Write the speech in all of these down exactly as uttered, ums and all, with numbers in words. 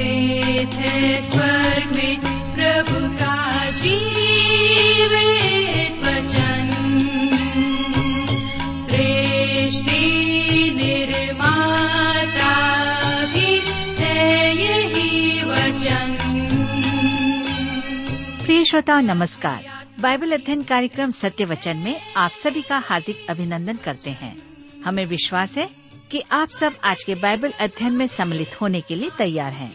जीवित है स्वर्ग में प्रभु का जीवित वचन। सृष्टि निर्माता भी है यही वचन। प्रिय श्रोताओं नमस्कार, बाइबल अध्ययन कार्यक्रम सत्य वचन में आप सभी का हार्दिक अभिनंदन करते हैं। हमें विश्वास है कि आप सब आज के बाइबल अध्ययन में सम्मिलित होने के लिए तैयार हैं।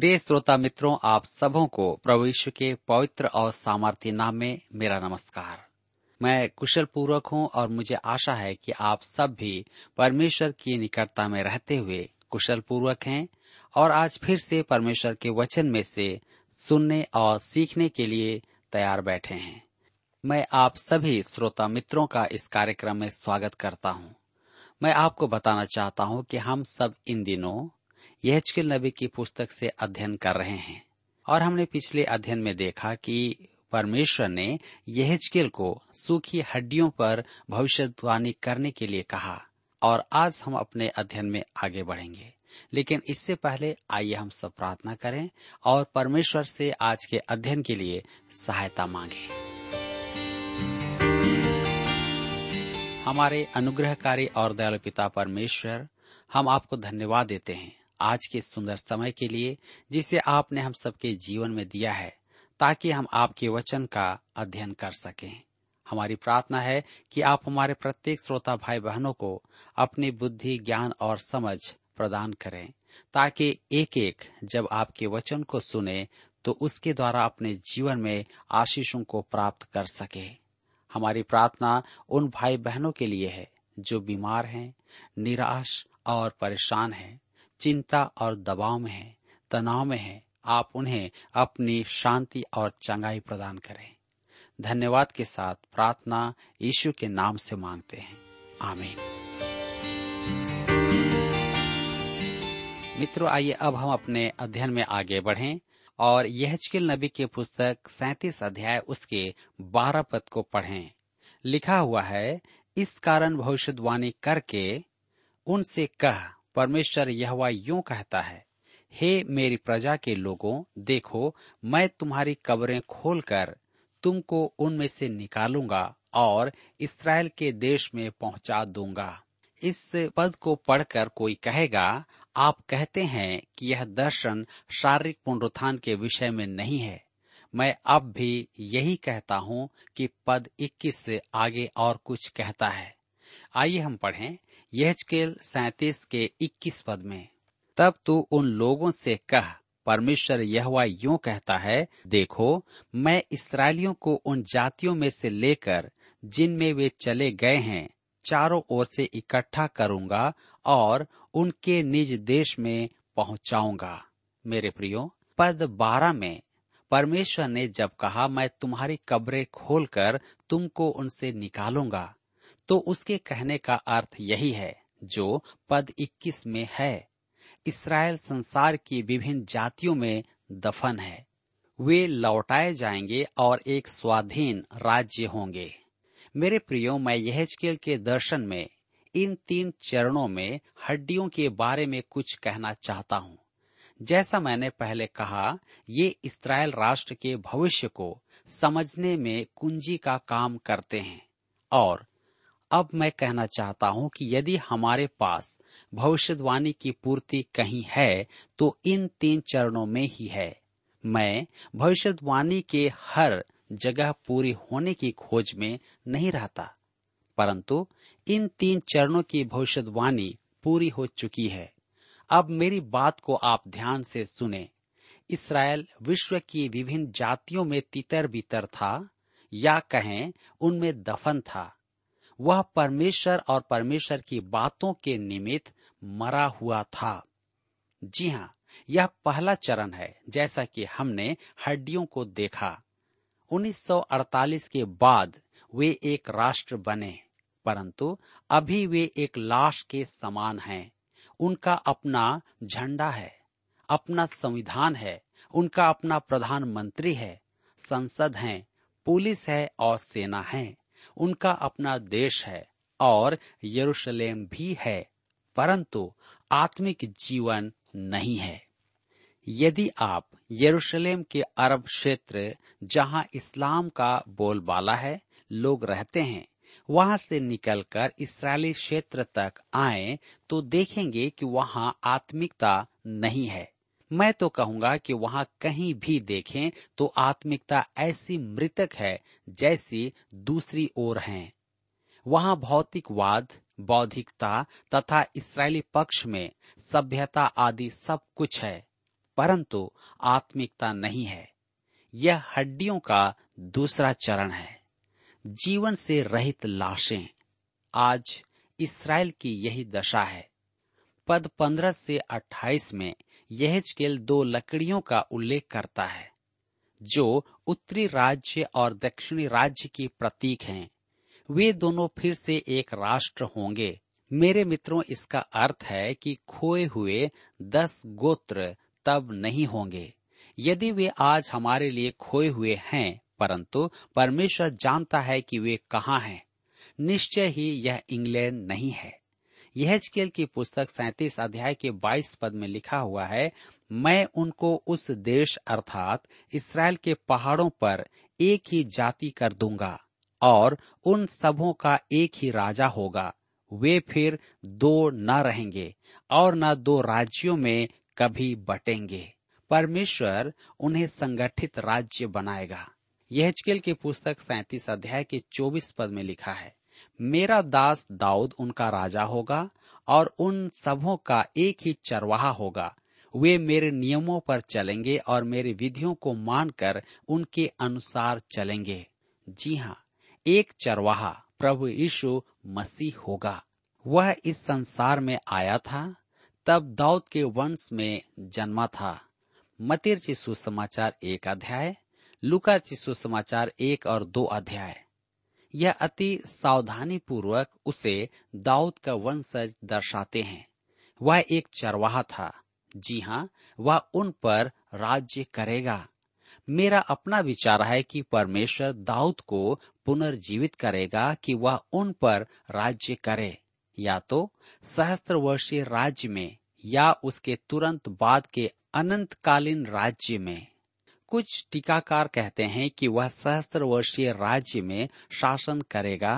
प्रिय श्रोता मित्रों, आप सबों को प्रभु यीशु के पवित्र और सामर्थी नाम में मेरा नमस्कार। मैं कुशल पूर्वक हूँ और मुझे आशा है कि आप सब भी परमेश्वर की निकटता में रहते हुए कुशल पूर्वक हैं और आज फिर से परमेश्वर के वचन में से सुनने और सीखने के लिए तैयार बैठे हैं। मैं आप सभी श्रोता मित्रों का इस कार्यक्रम में स्वागत करता हूँ। मैं आपको बताना चाहता हूँ कि हम सब इन दिनों यहेजकेल नबी की पुस्तक से अध्ययन कर रहे हैं और हमने पिछले अध्ययन में देखा कि परमेश्वर ने यहेजकेल को सूखी हड्डियों पर भविष्यवाणी करने के लिए कहा और आज हम अपने अध्ययन में आगे बढ़ेंगे। लेकिन इससे पहले आइए हम सब प्रार्थना करें और परमेश्वर से आज के अध्ययन के लिए सहायता मांगें। हमारे अनुग्रहकारी और दयालु पिता परमेश्वर, हम आपको धन्यवाद देते हैं आज के सुंदर समय के लिए जिसे आपने हम सबके जीवन में दिया है ताकि हम आपके वचन का अध्ययन कर सकें। हमारी प्रार्थना है कि आप हमारे प्रत्येक श्रोता भाई बहनों को अपनी बुद्धि, ज्ञान और समझ प्रदान करें ताकि एक एक जब आपके वचन को सुने तो उसके द्वारा अपने जीवन में आशीषों को प्राप्त कर सके। हमारी प्रार्थना उन भाई बहनों के लिए है जो बीमार हैं, निराश और परेशान हैं, चिंता और दबाव में हैं, तनाव में हैं। आप उन्हें अपनी शांति और चंगाई प्रदान करें। धन्यवाद के साथ प्रार्थना यीशु के नाम से मांगते हैं, आमीन। मित्रों, आइए अब हम अपने अध्ययन में आगे बढ़ें और यहेजकेल नबी की पुस्तक सैंतीस अध्याय उसके बारह पद को पढ़ें। लिखा हुआ है, इस कारण भविष्यवाणी करके उनसे कह, परमेश्वर यहोवा यूं कहता है, हे मेरी प्रजा के लोगों, देखो मैं तुम्हारी कब्रें खोलकर तुमको उनमें से निकालूंगा और इस्राएल के देश में पहुंचा दूंगा। इस पद को पढ़कर कोई कहेगा, आप कहते हैं कि यह दर्शन शारीरिक पुनरुत्थान के विषय में नहीं है। मैं अब भी यही कहता हूँ कि पद इक्कीस से आगे और कुछ कहता है। आइए हम पढ़ें यहेजकेल सैंतीस के इक्कीस पद में, तब तू उन लोगों से कह, परमेश्वर यहोवा यूं कहता है, देखो मैं इस्राएलियों को उन जातियों में से लेकर जिनमें वे चले गए हैं चारों ओर से इकट्ठा करूंगा और उनके निज देश में पहुंचाऊंगा। मेरे प्रियो, पद बारह में परमेश्वर ने जब कहा मैं तुम्हारी कब्रें खोलकर तुमको उनसे निकालूंगा, तो उसके कहने का अर्थ यही है जो पद इक्कीस में है। इस्राएल संसार की विभिन्न जातियों में दफन है। वे लौटाए जाएंगे और एक स्वाधीन राज्य होंगे। मेरे प्रियो, मैं यहेजकेल के दर्शन में इन तीन चरणों में हड्डियों के बारे में कुछ कहना चाहता हूँ। जैसा मैंने पहले कहा, ये इस्राएल राष्ट्र के भविष्य को समझने में कुंजी का काम करते हैं और अब मैं कहना चाहता हूँ कि यदि हमारे पास भविष्यवाणी की पूर्ति कहीं है तो इन तीन चरणों में ही है। मैं भविष्यवाणी के हर जगह पूरी होने की खोज में नहीं रहता, परंतु इन तीन चरणों की भविष्यवाणी पूरी हो चुकी है। अब मेरी बात को आप ध्यान से सुने। इस्राएल विश्व की विभिन्न जातियों में तितर बितर था, या कहें उनमें दफन था। वह परमेश्वर और परमेश्वर की बातों के निमित्त मरा हुआ था। जी हाँ, यह पहला चरण है। जैसा कि हमने हड्डियों को देखा, उन्नीस सौ अड़तालीस के बाद वे एक राष्ट्र बने, परंतु अभी वे एक लाश के समान हैं। उनका अपना झंडा है, अपना संविधान है, उनका अपना प्रधानमंत्री है, संसद है, पुलिस है और सेना है। उनका अपना देश है और यरूशलेम भी है, परंतु आत्मिक जीवन नहीं है। यदि आप यरूशलेम के अरब क्षेत्र, जहां इस्लाम का बोलबाला है, लोग रहते हैं, वहां से निकलकर इस्राएली क्षेत्र तक आए तो देखेंगे कि वहां आत्मिकता नहीं है। मैं तो कहूंगा कि वहां कहीं भी देखें तो आत्मिकता ऐसी मृतक है जैसी दूसरी ओर है। वहां भौतिकवाद, बौद्धिकता तथा इस्राएली पक्ष में सभ्यता आदि सब कुछ है, परंतु आत्मिकता नहीं है। यह हड्डियों का दूसरा चरण है, जीवन से रहित लाशें। आज इस्राएल की यही दशा है। पद पंद्रह से अट्ठाईस में यहेजकेल दो लकड़ियों का उल्लेख करता है, जो उत्तरी राज्य और दक्षिणी राज्य की प्रतीक हैं। वे दोनों फिर से एक राष्ट्र होंगे। मेरे मित्रों, इसका अर्थ है कि खोए हुए दस गोत्र तब नहीं होंगे। यदि वे आज हमारे लिए खोए हुए हैं, परंतु परमेश्वर जानता है कि वे कहाँ हैं। निश्चय ही यह इंग्लैंड नहीं है। यहेजकेल की पुस्तक सैंतीस अध्याय के बाईस पद में लिखा हुआ है, मैं उनको उस देश अर्थात इस्राएल के पहाड़ों पर एक ही जाति कर दूंगा और उन सबों का एक ही राजा होगा। वे फिर दो न रहेंगे और न दो राज्यों में कभी बटेंगे। परमेश्वर उन्हें संगठित राज्य बनाएगा। यहेजकेल की पुस्तक सैंतीस अध्याय के चौबीस पद में लिखा है, मेरा दास दाऊद उनका राजा होगा और उन सबों का एक ही चरवाहा होगा। वे मेरे नियमों पर चलेंगे और मेरी विधियों को मानकर उनके अनुसार चलेंगे। जी हाँ, एक चरवाहा प्रभु यीशु मसीह होगा। वह इस संसार में आया था, तब दाऊद के वंश में जन्मा था। मत्ती रचित सुसमाचार एक अध्याय, लूका रचित सुसमाचार एक और दो अध्याय। यह अति सावधानी पूर्वक उसे दाऊद का वंशज दर्शाते हैं। वह एक चरवाहा था। जी हाँ, वह उन पर राज्य करेगा। मेरा अपना विचार है कि परमेश्वर दाऊद को पुनर्जीवित करेगा कि वह उन पर राज्य करे, या तो सहस्त्र वर्षीय राज्य में या उसके तुरंत बाद के अनंतकालीन राज्य में। कुछ टीकाकार कहते हैं कि वह सहस्त्र वर्षीय राज्य में शासन करेगा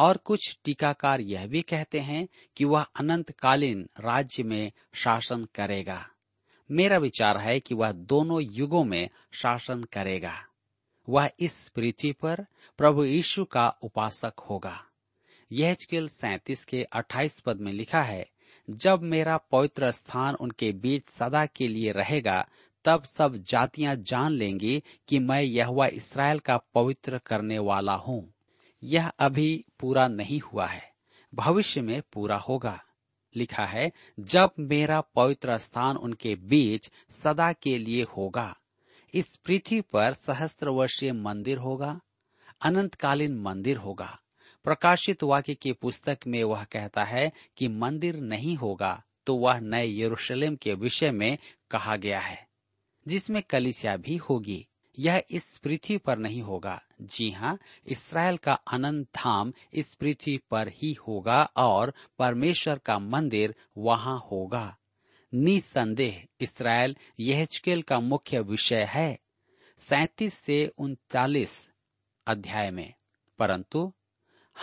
और कुछ टीकाकार यह भी कहते हैं कि वह अनंतकालीन राज्य में शासन करेगा। मेरा विचार है कि वह दोनों युगों में शासन करेगा। वह इस पृथ्वी पर प्रभु यीशु का उपासक होगा। यहेजकेल सैंतीस के अट्ठाईस पद में लिखा है, जब मेरा पवित्र स्थान उनके बीच सदा के लिए रहेगा, तब सब जातियां जान लेंगी कि मैं यहोवा इस्राएल का पवित्र करने वाला हूँ। यह अभी पूरा नहीं हुआ है, भविष्य में पूरा होगा। लिखा है, जब मेरा पवित्र स्थान उनके बीच सदा के लिए होगा। इस पृथ्वी पर सहस्त्र वर्षीय मंदिर होगा, अनंतकालीन मंदिर होगा। प्रकाशित वाक्य की पुस्तक में वह कहता है कि मंदिर नहीं होगा, तो वह नए यरूशलेम के विषय में कहा गया है, जिसमें कलीसिया भी होगी। यह इस पृथ्वी पर नहीं होगा। जी हाँ, इस्राएल का अनंत धाम इस पृथ्वी पर ही होगा और परमेश्वर का मंदिर वहाँ होगा। निसंदेह इस्राएल यहेजकेल का मुख्य विषय है, सैंतीस से उनतालीस अध्याय में। परंतु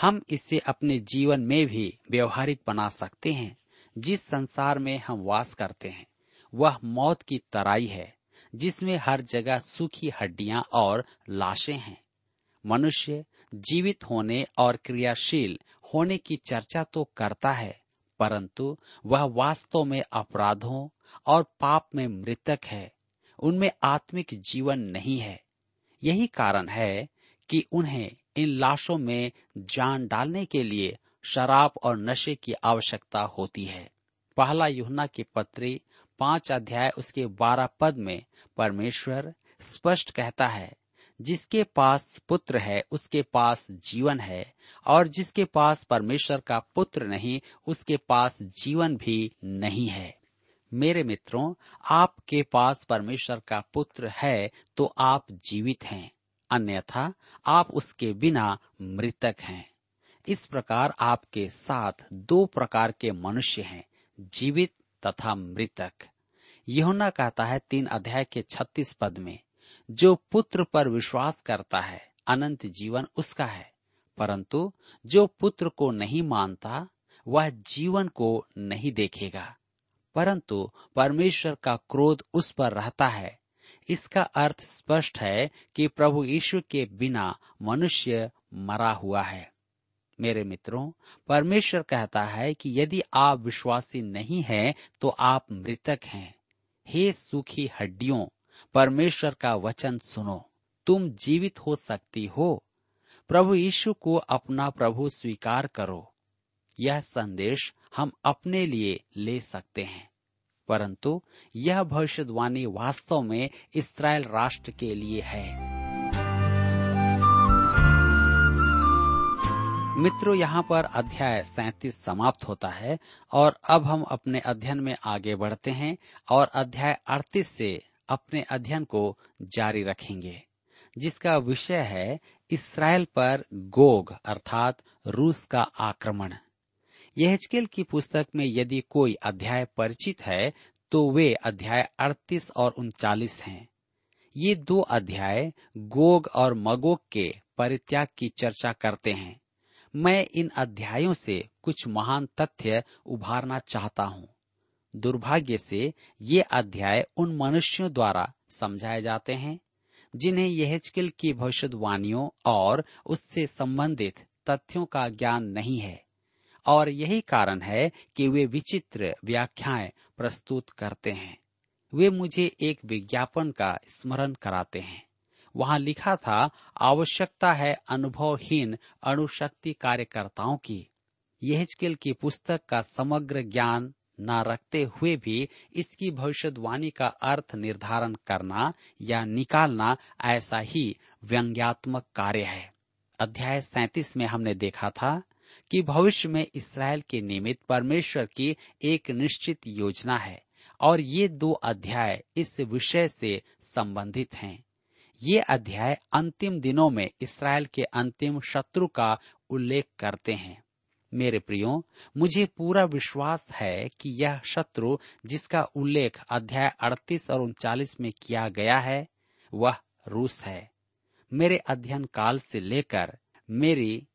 हम इसे अपने जीवन में भी व्यवहारिक बना सकते हैं। जिस संसार में हम वास करते हैं वह मौत की तराई है, जिसमें हर जगह सूखी हड्डियां और लाशें हैं। मनुष्य जीवित होने और क्रियाशील होने की चर्चा तो करता है, परंतु वह वास्तव में अपराधों और पाप में मृतक है। उनमें आत्मिक जीवन नहीं है। यही कारण है कि उन्हें इन लाशों में जान डालने के लिए शराब और नशे की आवश्यकता होती है। पहला यूहन्ना की पत्री पांच अध्याय उसके बारह पद में परमेश्वर स्पष्ट कहता है, जिसके पास पुत्र है उसके पास जीवन है, और जिसके पास परमेश्वर का पुत्र नहीं उसके पास जीवन भी नहीं है। मेरे मित्रों, आपके पास परमेश्वर का पुत्र है तो आप जीवित हैं, अन्यथा आप उसके बिना मृतक हैं। इस प्रकार आपके साथ दो प्रकार के मनुष्य हैं, जीवित तथा मृतक। यूहन्ना कहता है तीन अध्याय के छत्तीस पद में, जो पुत्र पर विश्वास करता है अनंत जीवन उसका है, परंतु जो पुत्र को नहीं मानता वह जीवन को नहीं देखेगा, परंतु परमेश्वर का क्रोध उस पर रहता है। इसका अर्थ स्पष्ट है कि प्रभु यीशु के बिना मनुष्य मरा हुआ है। मेरे मित्रों, परमेश्वर कहता है कि यदि आप विश्वासी नहीं हैं तो आप मृतक हैं। हे सूखी हड्डियों, परमेश्वर का वचन सुनो, तुम जीवित हो सकती हो। प्रभु यीशु को अपना प्रभु स्वीकार करो। यह संदेश हम अपने लिए ले सकते हैं, परंतु यह भविष्यवाणी वास्तव में इस्राएल राष्ट्र के लिए है। मित्रों, यहाँ पर अध्याय सैंतीस समाप्त होता है और अब हम अपने अध्ययन में आगे बढ़ते हैं और अध्याय अड़तीस से अपने अध्ययन को जारी रखेंगे, जिसका विषय है इस्राएल पर गोग अर्थात रूस का आक्रमण। यहेजकेल की पुस्तक में यदि कोई अध्याय परिचित है तो वे अध्याय अड़तीस और उनचालीस हैं। ये दो अध्याय गोग और मगोग के परित्याग की चर्चा करते हैं। मैं इन अध्यायों से कुछ महान तथ्य उभारना चाहता हूँ। दुर्भाग्य से ये अध्याय उन मनुष्यों द्वारा समझाए जाते हैं जिन्हें यहेजकेल की भविष्यवाणियों और उससे संबंधित तथ्यों का ज्ञान नहीं है, और यही कारण है कि वे विचित्र व्याख्याएं प्रस्तुत करते हैं। वे मुझे एक विज्ञापन का स्मरण कराते हैं। वहां लिखा था, आवश्यकता है अनुभवहीन अणुशक्ति कार्यकर्ताओं की। यहेजकेल की पुस्तक का समग्र ज्ञान न रखते हुए भी इसकी भविष्यवाणी का अर्थ निर्धारण करना या निकालना ऐसा ही व्यंग्यात्मक कार्य है। अध्याय सैंतीस में हमने देखा था कि भविष्य में इसराइल के निमित्त परमेश्वर की एक निश्चित योजना है, और ये दो अध्याय इस विषय से संबंधित हैं। ये अध्याय अंतिम दिनों में इसराइल के अंतिम शत्रु का उल्लेख करते हैं। मेरे प्रियो, मुझे पूरा विश्वास है कि यह शत्रु जिसका उल्लेख अध्याय अड़तीस और उनचालीस में किया गया है वह रूस है। मेरे अध्ययन काल से लेकर मेरी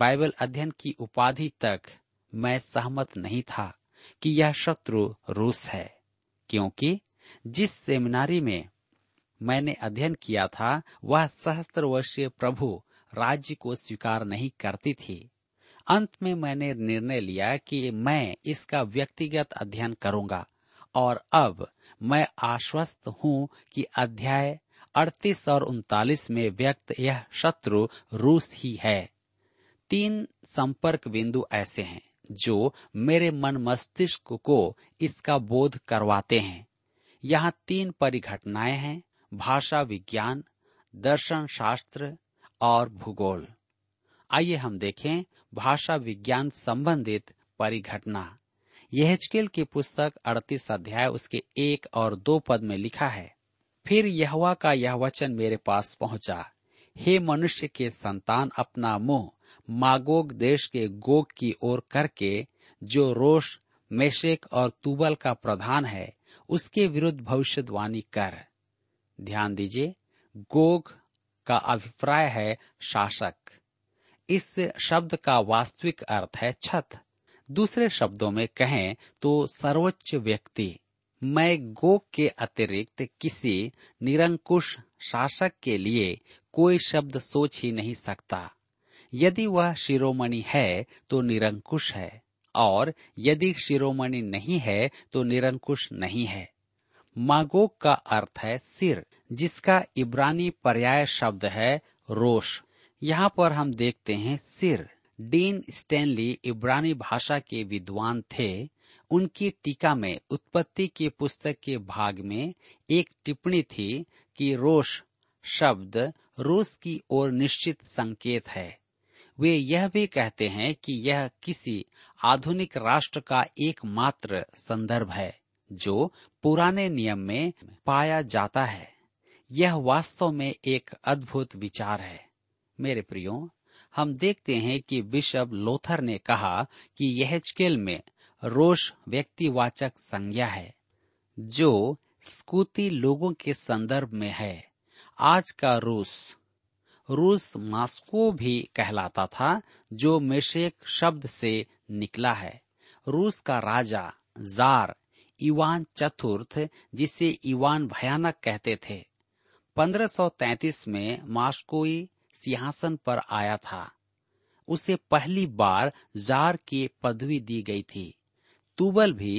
बाइबल अध्ययन की उपाधि तक मैं सहमत नहीं था कि यह शत्रु रूस है, क्योंकि जिस सेमिनारी में मैंने अध्ययन किया था वह सहस्त्र वर्षीय प्रभु राज्य को स्वीकार नहीं करती थी। अंत में मैंने निर्णय लिया कि मैं इसका व्यक्तिगत अध्ययन करूंगा, और अब मैं आश्वस्त हूं कि अध्याय अड़तीस और उनतालीस में व्यक्त यह शत्रु रूस ही है। तीन संपर्क बिंदु ऐसे हैं जो मेरे मन मस्तिष्क को इसका बोध करवाते हैं। यहाँ तीन परिघटनाएं हैं, भाषा विज्ञान, दर्शन शास्त्र और भूगोल। आइए हम देखें भाषा विज्ञान संबंधित परिघटना। यहेजकेल की पुस्तक अड़तीस अध्याय उसके एक और दो पद में लिखा है, फिर यहोवा का यह वचन मेरे पास पहुंचा, हे मनुष्य के संतान, अपना मुंह मागोग देश के गोग की ओर करके, जो रोश मेशेक और तुबल का प्रधान है, उसके विरुद्ध भविष्यवाणी कर। ध्यान दीजिए, गोग का अभिप्राय है शासक। इस शब्द का वास्तविक अर्थ है छत। दूसरे शब्दों में कहें तो सर्वोच्च व्यक्ति। मैं गोग के अतिरिक्त किसी निरंकुश शासक के लिए कोई शब्द सोच ही नहीं सकता। यदि वह शिरोमणि है तो निरंकुश है, और यदि शिरोमणि नहीं है तो निरंकुश नहीं है। मागोग का अर्थ है सिर, जिसका इब्रानी पर्याय शब्द है रोश। यहाँ पर हम देखते हैं सिर। डीन स्टेनली इब्रानी भाषा के विद्वान थे। उनकी टीका में उत्पत्ति की पुस्तक के भाग में एक टिप्पणी थी कि रोश शब्द रोष की ओर निश्चित संकेत है। वे यह भी कहते हैं कि यह किसी आधुनिक राष्ट्र का एकमात्र संदर्भ है जो पुराने नियम में पाया जाता है। यह वास्तव में एक अद्भुत विचार है। मेरे प्रियो, हम देखते हैं कि बिशप लोथर ने कहा कि यहेजकेल में रोष व्यक्तिवाचक संज्ञा है जो स्कूती लोगों के संदर्भ में है। आज का रूस रूस मास्को भी कहलाता था, जो मेशेक शब्द से निकला है। रूस का राजा जार इवान चतुर्थ, जिसे इवान भयानक कहते थे, पंद्रह सौ तैंतीस में मास्कोई सिंहासन पर आया था। उसे पहली बार जार की पदवी दी गई थी। तुबल भी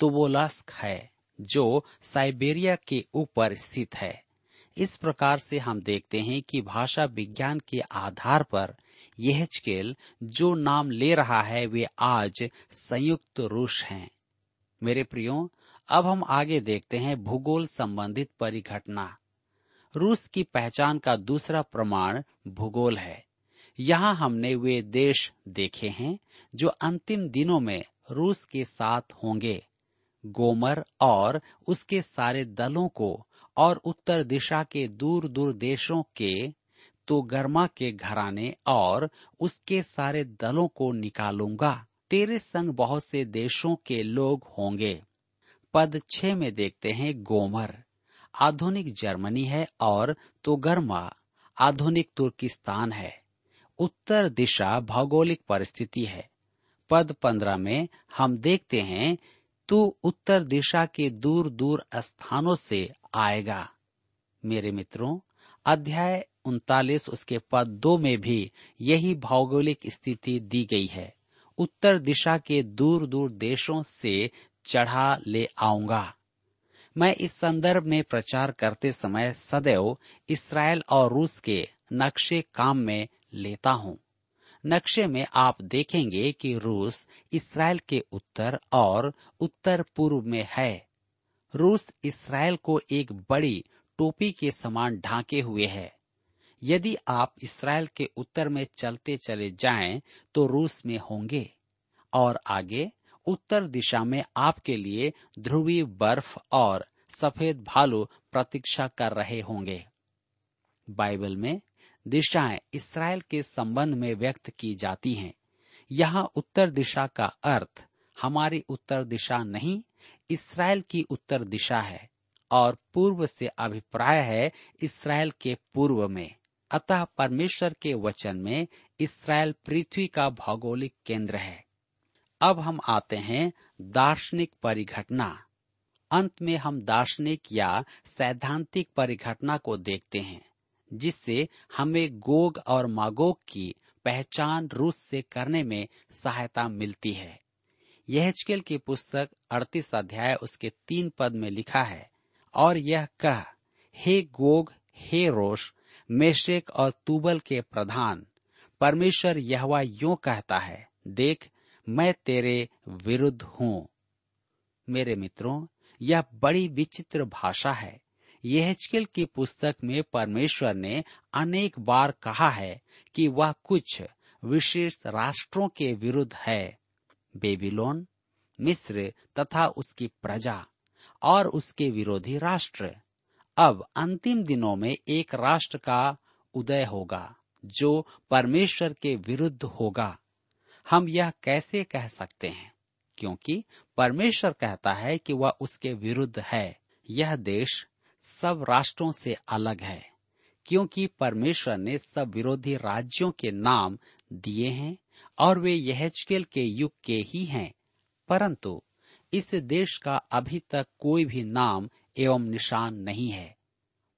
तुबोलस्क है जो साइबेरिया के ऊपर स्थित है। इस प्रकार से हम देखते हैं कि भाषा विज्ञान के आधार पर यहेजकेल जो नाम ले रहा है, वे आज संयुक्त रूस हैं। मेरे प्रियो, अब हम आगे देखते हैं भूगोल संबंधित परिघटना। रूस की पहचान का दूसरा प्रमाण भूगोल है। यहाँ हमने वे देश देखे हैं जो अंतिम दिनों में रूस के साथ होंगे। गोमर और उसके सारे दलों को और उत्तर दिशा के दूर दूर देशों के तो गर्मा के घराने और उसके सारे दलों को निकालूंगा। तेरे संग बहुत से देशों के लोग होंगे। पद छह में देखते हैं गोमर आधुनिक जर्मनी है और तो गर्मा आधुनिक तुर्किस्तान है। उत्तर दिशा भौगोलिक परिस्थिति है। पद पंद्रह में हम देखते हैं तू उत्तर दिशा के दूर दूर स्थानों से आएगा। मेरे मित्रों, अध्याय उनतालीस उसके पद दो में भी यही भौगोलिक स्थिति दी गई है। उत्तर दिशा के दूर दूर देशों से चढ़ा ले आऊंगा। मैं इस संदर्भ में प्रचार करते समय सदैव इसराइल और रूस के नक्शे काम में लेता हूँ। नक्शे में आप देखेंगे कि रूस इसराइल के उत्तर और उत्तर पूर्व में है। रूस इसराइल को एक बड़ी टोपी के समान ढांके हुए है। यदि आप इसराइल के उत्तर में चलते चले जाएं, तो रूस में होंगे और आगे उत्तर दिशा में आपके लिए ध्रुवीय बर्फ और सफेद भालू प्रतीक्षा कर रहे होंगे। बाइबल में दिशाएं इसराइल के संबंध में व्यक्त की जाती हैं। यहाँ उत्तर दिशा का अर्थ हमारी उत्तर दिशा नहीं, इसराइल की उत्तर दिशा है और पूर्व से अभिप्राय है इसराइल के पूर्व में। अतः परमेश्वर के वचन में इसराइल पृथ्वी का भौगोलिक केंद्र है। अब हम आते हैं दार्शनिक परिघटना। अंत में हम दार्शनिक या सैद्धांतिक परिघटना को देखते हैं, जिससे हमें गोग और मागोग की पहचान रूस से करने में सहायता मिलती है। यहेजकेल की पुस्तक अड़तीस अध्याय उसके तीन पद में लिखा है, और यह कह, हे गोग, हे रोश, मेशेक और तूबल के प्रधान, परमेश्वर यहोवा यूं कहता है, देख, मैं तेरे विरुद्ध हूँ। मेरे मित्रों, यह बड़ी विचित्र भाषा है। यहेजकेल की पुस्तक में परमेश्वर ने अनेक बार कहा है कि वह कुछ विशेष राष्ट्रों के विरुद्ध है, बेबीलोन, मिस्र तथा उसकी प्रजा और उसके विरोधी राष्ट्र। अब अंतिम दिनों में एक राष्ट्र का उदय होगा जो परमेश्वर के विरुद्ध होगा। हम यह कैसे कह सकते हैं? क्योंकि परमेश्वर कहता है कि वह उसके विरुद्ध है। यह देश सब राष्ट्रों से अलग है, क्योंकि परमेश्वर ने सब विरोधी राज्यों के नाम दिए हैं और वे यहेजकेल के युग के ही हैं। परंतु इस देश का अभी तक कोई भी नाम एवं निशान नहीं है।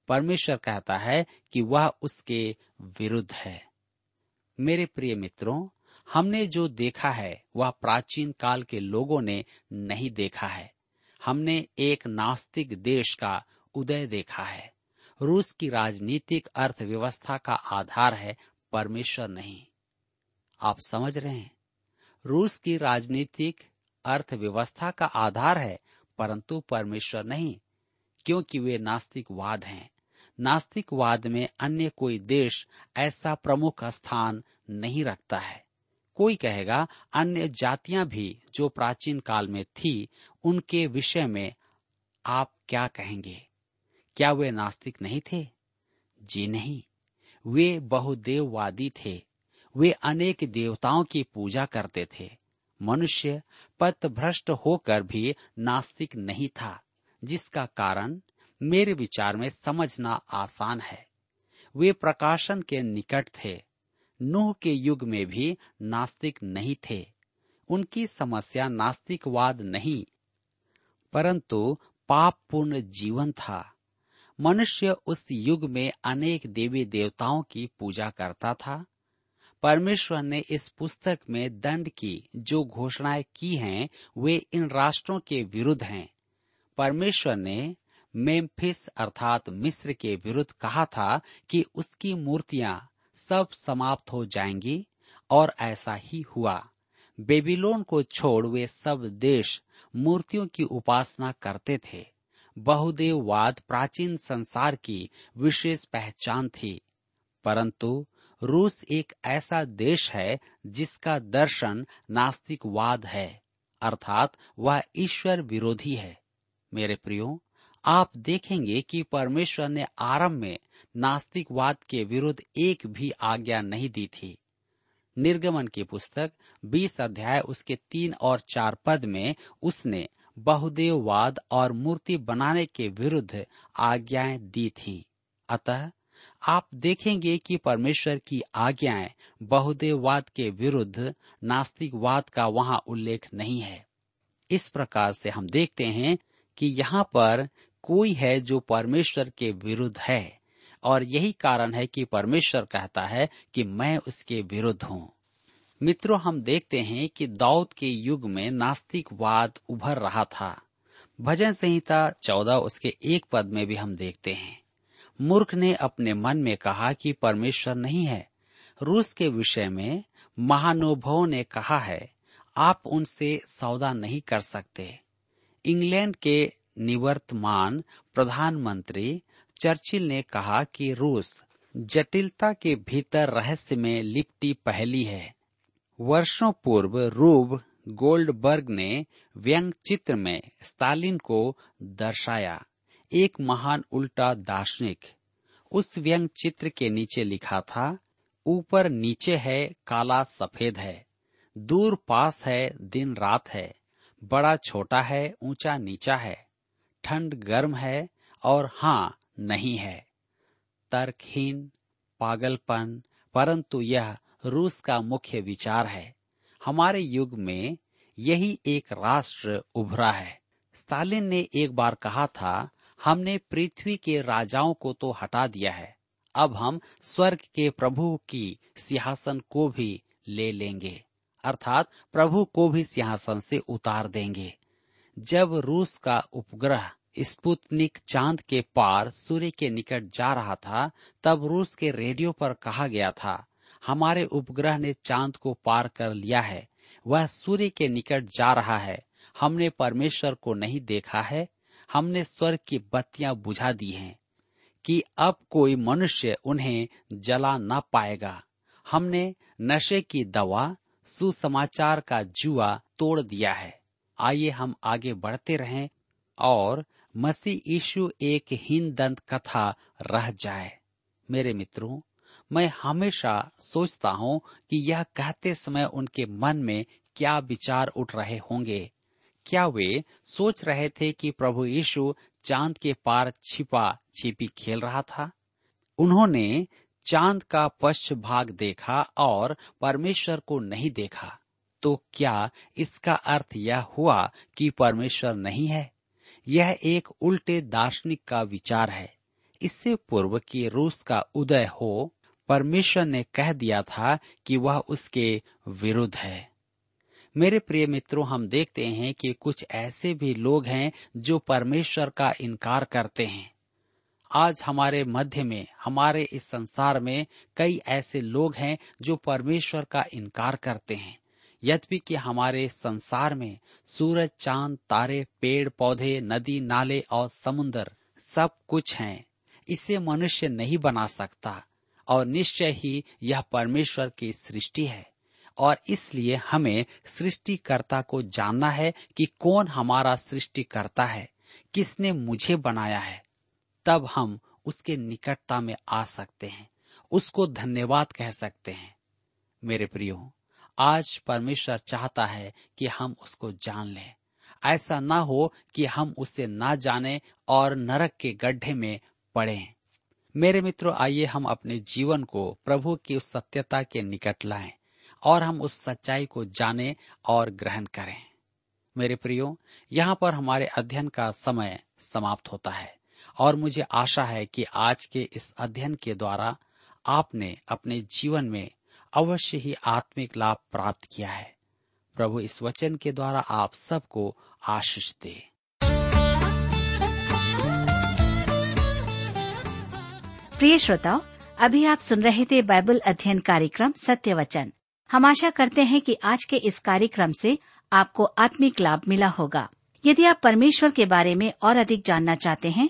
परमेश्वर कहता है कि वह उसके विरुद्ध है। मेरे प्रिय मित्रों, हमने जो देखा है वह प्राचीन काल के लोगों ने नहीं देखा है। हमने एक नास्तिक देश का उदय देखा है। रूस की राजनीतिक अर्थव्यवस्था का आधार है परमेश्वर नहीं। आप समझ रहे हैं, रूस की राजनीतिक अर्थव्यवस्था का आधार है परंतु परमेश्वर नहीं, क्योंकि वे नास्तिकवाद हैं। नास्तिकवाद में अन्य कोई देश ऐसा प्रमुख स्थान नहीं रखता है। कोई कहेगा अन्य जातियां भी जो प्राचीन काल में थी उनके विषय में आप क्या कहेंगे, क्या वे नास्तिक नहीं थे? जी नहीं, वे बहुदेववादी थे। वे अनेक देवताओं की पूजा करते थे। मनुष्य पथभ्रष्ट होकर भी नास्तिक नहीं था, जिसका कारण मेरे विचार में समझना आसान है। वे प्रकाशन के निकट थे। नूह के युग में भी नास्तिक नहीं थे। उनकी समस्या नास्तिकवाद नहीं परंतु पापपूर्ण जीवन था। मनुष्य उस युग में अनेक देवी देवताओं की पूजा करता था। परमेश्वर ने इस पुस्तक में दंड की जो घोषणाएं की हैं, वे इन राष्ट्रों के विरुद्ध हैं। परमेश्वर ने मेम्फिस अर्थात मिस्र के विरुद्ध कहा था कि उसकी मूर्तियां सब समाप्त हो जाएंगी, और ऐसा ही हुआ। बेबीलोन को छोड़ वे सब देश मूर्तियों की उपासना करते थे। बहुदेववाद प्राचीन संसार की विशेष पहचान थी। परंतु रूस एक ऐसा देश है जिसका दर्शन नास्तिकवाद है, अर्थात वह ईश्वर विरोधी है। मेरे प्रियो, आप देखेंगे कि परमेश्वर ने आरंभ में नास्तिकवाद के विरुद्ध एक भी आज्ञा नहीं दी थी। निर्गमन की पुस्तक बीस अध्याय उसके तीन और चार पद में उसने बहुदेववाद और मूर्ति बनाने के विरुद्ध आज्ञाएं दी थी। अतः आप देखेंगे कि परमेश्वर की आज्ञाएं बहुदेववाद के विरुद्ध नास्तिकवाद का वहां उल्लेख नहीं है। इस प्रकार से हम देखते हैं कि यहाँ पर कोई है जो परमेश्वर के विरुद्ध है, और यही कारण है कि परमेश्वर कहता है कि मैं उसके विरुद्ध हूँ। मित्रों, हम देखते हैं कि दाऊद के युग में नास्तिकवाद उभर रहा था। भजन संहिता चौदह उसके एक पद में भी हम देखते हैं, मूर्ख ने अपने मन में कहा कि परमेश्वर नहीं है। रूस के विषय में महानुभवों ने कहा है, आप उनसे सौदा नहीं कर सकते। इंग्लैंड के निवर्तमान प्रधानमंत्री चर्चिल ने कहा कि रूस जटिलता के भीतर रहस्य में लिपटी पहेली है। वर्षों पूर्व रूब गोल्डबर्ग ने व्यंग चित्र में स्टालिन को दर्शाया, एक महान उल्टा दार्शनिक। उस व्यंग चित्र के नीचे लिखा था, ऊपर नीचे है, काला सफेद है, दूर पास है, दिन रात है, बड़ा छोटा है, ऊंचा नीचा है, ठंड गर्म है, और हाँ नहीं है। तर्कहीन, पागलपन, परंतु यह रूस का मुख्य विचार है। हमारे युग में यही एक राष्ट्र उभरा है। स्टालिन ने एक बार कहा था, हमने पृथ्वी के राजाओं को तो हटा दिया है, अब हम स्वर्ग के प्रभु की सिंहासन को भी ले लेंगे, अर्थात प्रभु को भी सिंहासन से उतार देंगे। जब रूस का उपग्रह स्पुतनिक चांद के पार सूर्य के निकट जा रहा था, तब रूस के रेडियो पर कहा गया था, हमारे उपग्रह ने चांद को पार कर लिया है, वह सूर्य के निकट जा रहा है। हमने परमेश्वर को नहीं देखा है, हमने स्वर्ग की बत्तियां बुझा दी हैं, कि अब कोई मनुष्य उन्हें जला न पाएगा। हमने नशे की दवा, सुसमाचार का जुआ तोड़ दिया है। आइए हम आगे बढ़ते रहें और मसीह यीशु एक हीन दंत कथा रह जाए। मेरे मित्रों, मैं हमेशा सोचता हूँ कि यह कहते समय उनके मन में क्या विचार उठ रहे होंगे। क्या वे सोच रहे थे कि प्रभु यीशु चांद के पार छिपा छिपी खेल रहा था? उन्होंने चांद का पश्च भाग देखा और परमेश्वर को नहीं देखा। तो क्या इसका अर्थ यह हुआ कि परमेश्वर नहीं है? यह एक उल्टे दार्शनिक का विचार है। इससे पूर्व कि रूस का उदय हो, परमेश्वर ने कह दिया था कि वह उसके विरुद्ध है। मेरे प्रिय मित्रों, हम देखते हैं कि कुछ ऐसे भी लोग हैं जो परमेश्वर का इनकार करते हैं। आज हमारे मध्य में, हमारे इस संसार में कई ऐसे लोग हैं जो परमेश्वर का इनकार करते हैं। यद्यपि कि हमारे संसार में सूरज, चांद, तारे, पेड़ पौधे, नदी नाले और समुन्दर सब कुछ हैं, इसे मनुष्य नहीं बना सकता और निश्चय ही यह परमेश्वर की सृष्टि है और इसलिए हमें सृष्टिकर्ता को जानना है कि कौन हमारा सृष्टिकर्ता है, किसने मुझे बनाया है। तब हम उसके निकटता में आ सकते हैं, उसको धन्यवाद कह सकते हैं। मेरे प्रियो, आज परमेश्वर चाहता है कि हम उसको जान लें। ऐसा ना हो कि हम उसे ना जाने और नरक के गड्ढे में पड़ें। मेरे मित्रों, आइए हम अपने जीवन को प्रभु की उस सत्यता के निकट लाएं और हम उस सच्चाई को जानें और ग्रहण करें। मेरे प्रियो, यहाँ पर हमारे अध्ययन का समय समाप्त होता है और मुझे आशा है कि आज के इस अध्ययन के द्वारा आपने अपने जीवन में अवश्य ही आत्मिक लाभ प्राप्त किया है। प्रभु इस वचन के द्वारा आप सबको आशीष दे। प्रिय श्रोताओ, अभी आप सुन रहे थे बाइबल अध्ययन कार्यक्रम सत्य वचन। हम आशा करते हैं कि आज के इस कार्यक्रम से आपको आत्मिक लाभ मिला होगा। यदि आप परमेश्वर के बारे में और अधिक जानना चाहते हैं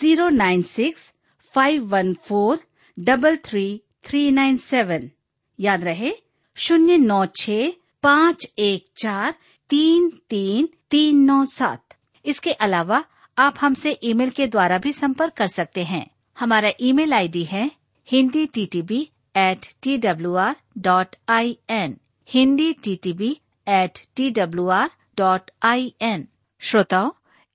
zero nine six five one four double three three nine seven. याद रहे शून्य नौ छः पाँच एक चार तीन तीन तीन नौ सात। इसके अलावा आप हमसे ईमेल के द्वारा भी संपर्क कर सकते हैं। हमारा ईमेल आईडी है Hindi T T B at T W R dot I N, Hindi T T B at T W R dot I N. श्रोताओ,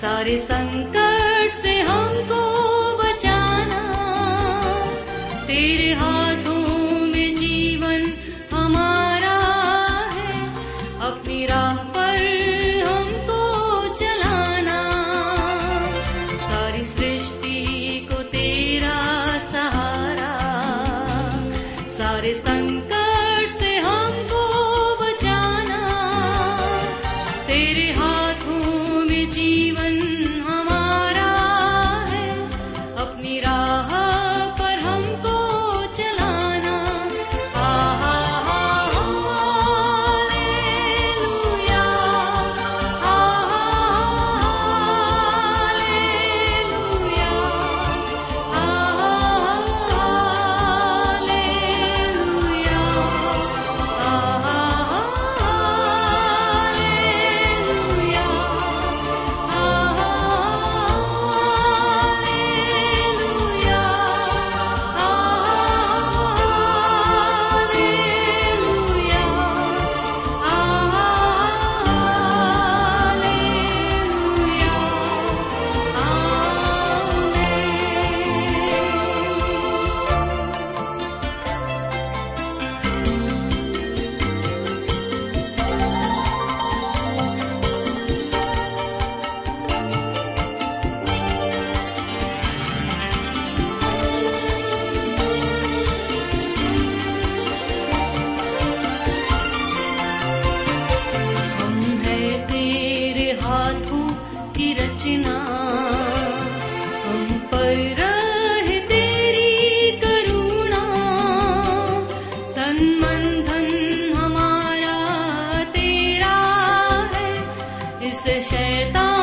सारे संकट से हमको बचाना, तेरे हाथों में जीवन हमारा है, अपनी राह पर हमको चलाना। सारी सृष्टि को तेरा सहारा, सारे संकट से हमको बचाना, तेरे हाथों में जीवन मन धन हमारा तेरा है, इस शैतान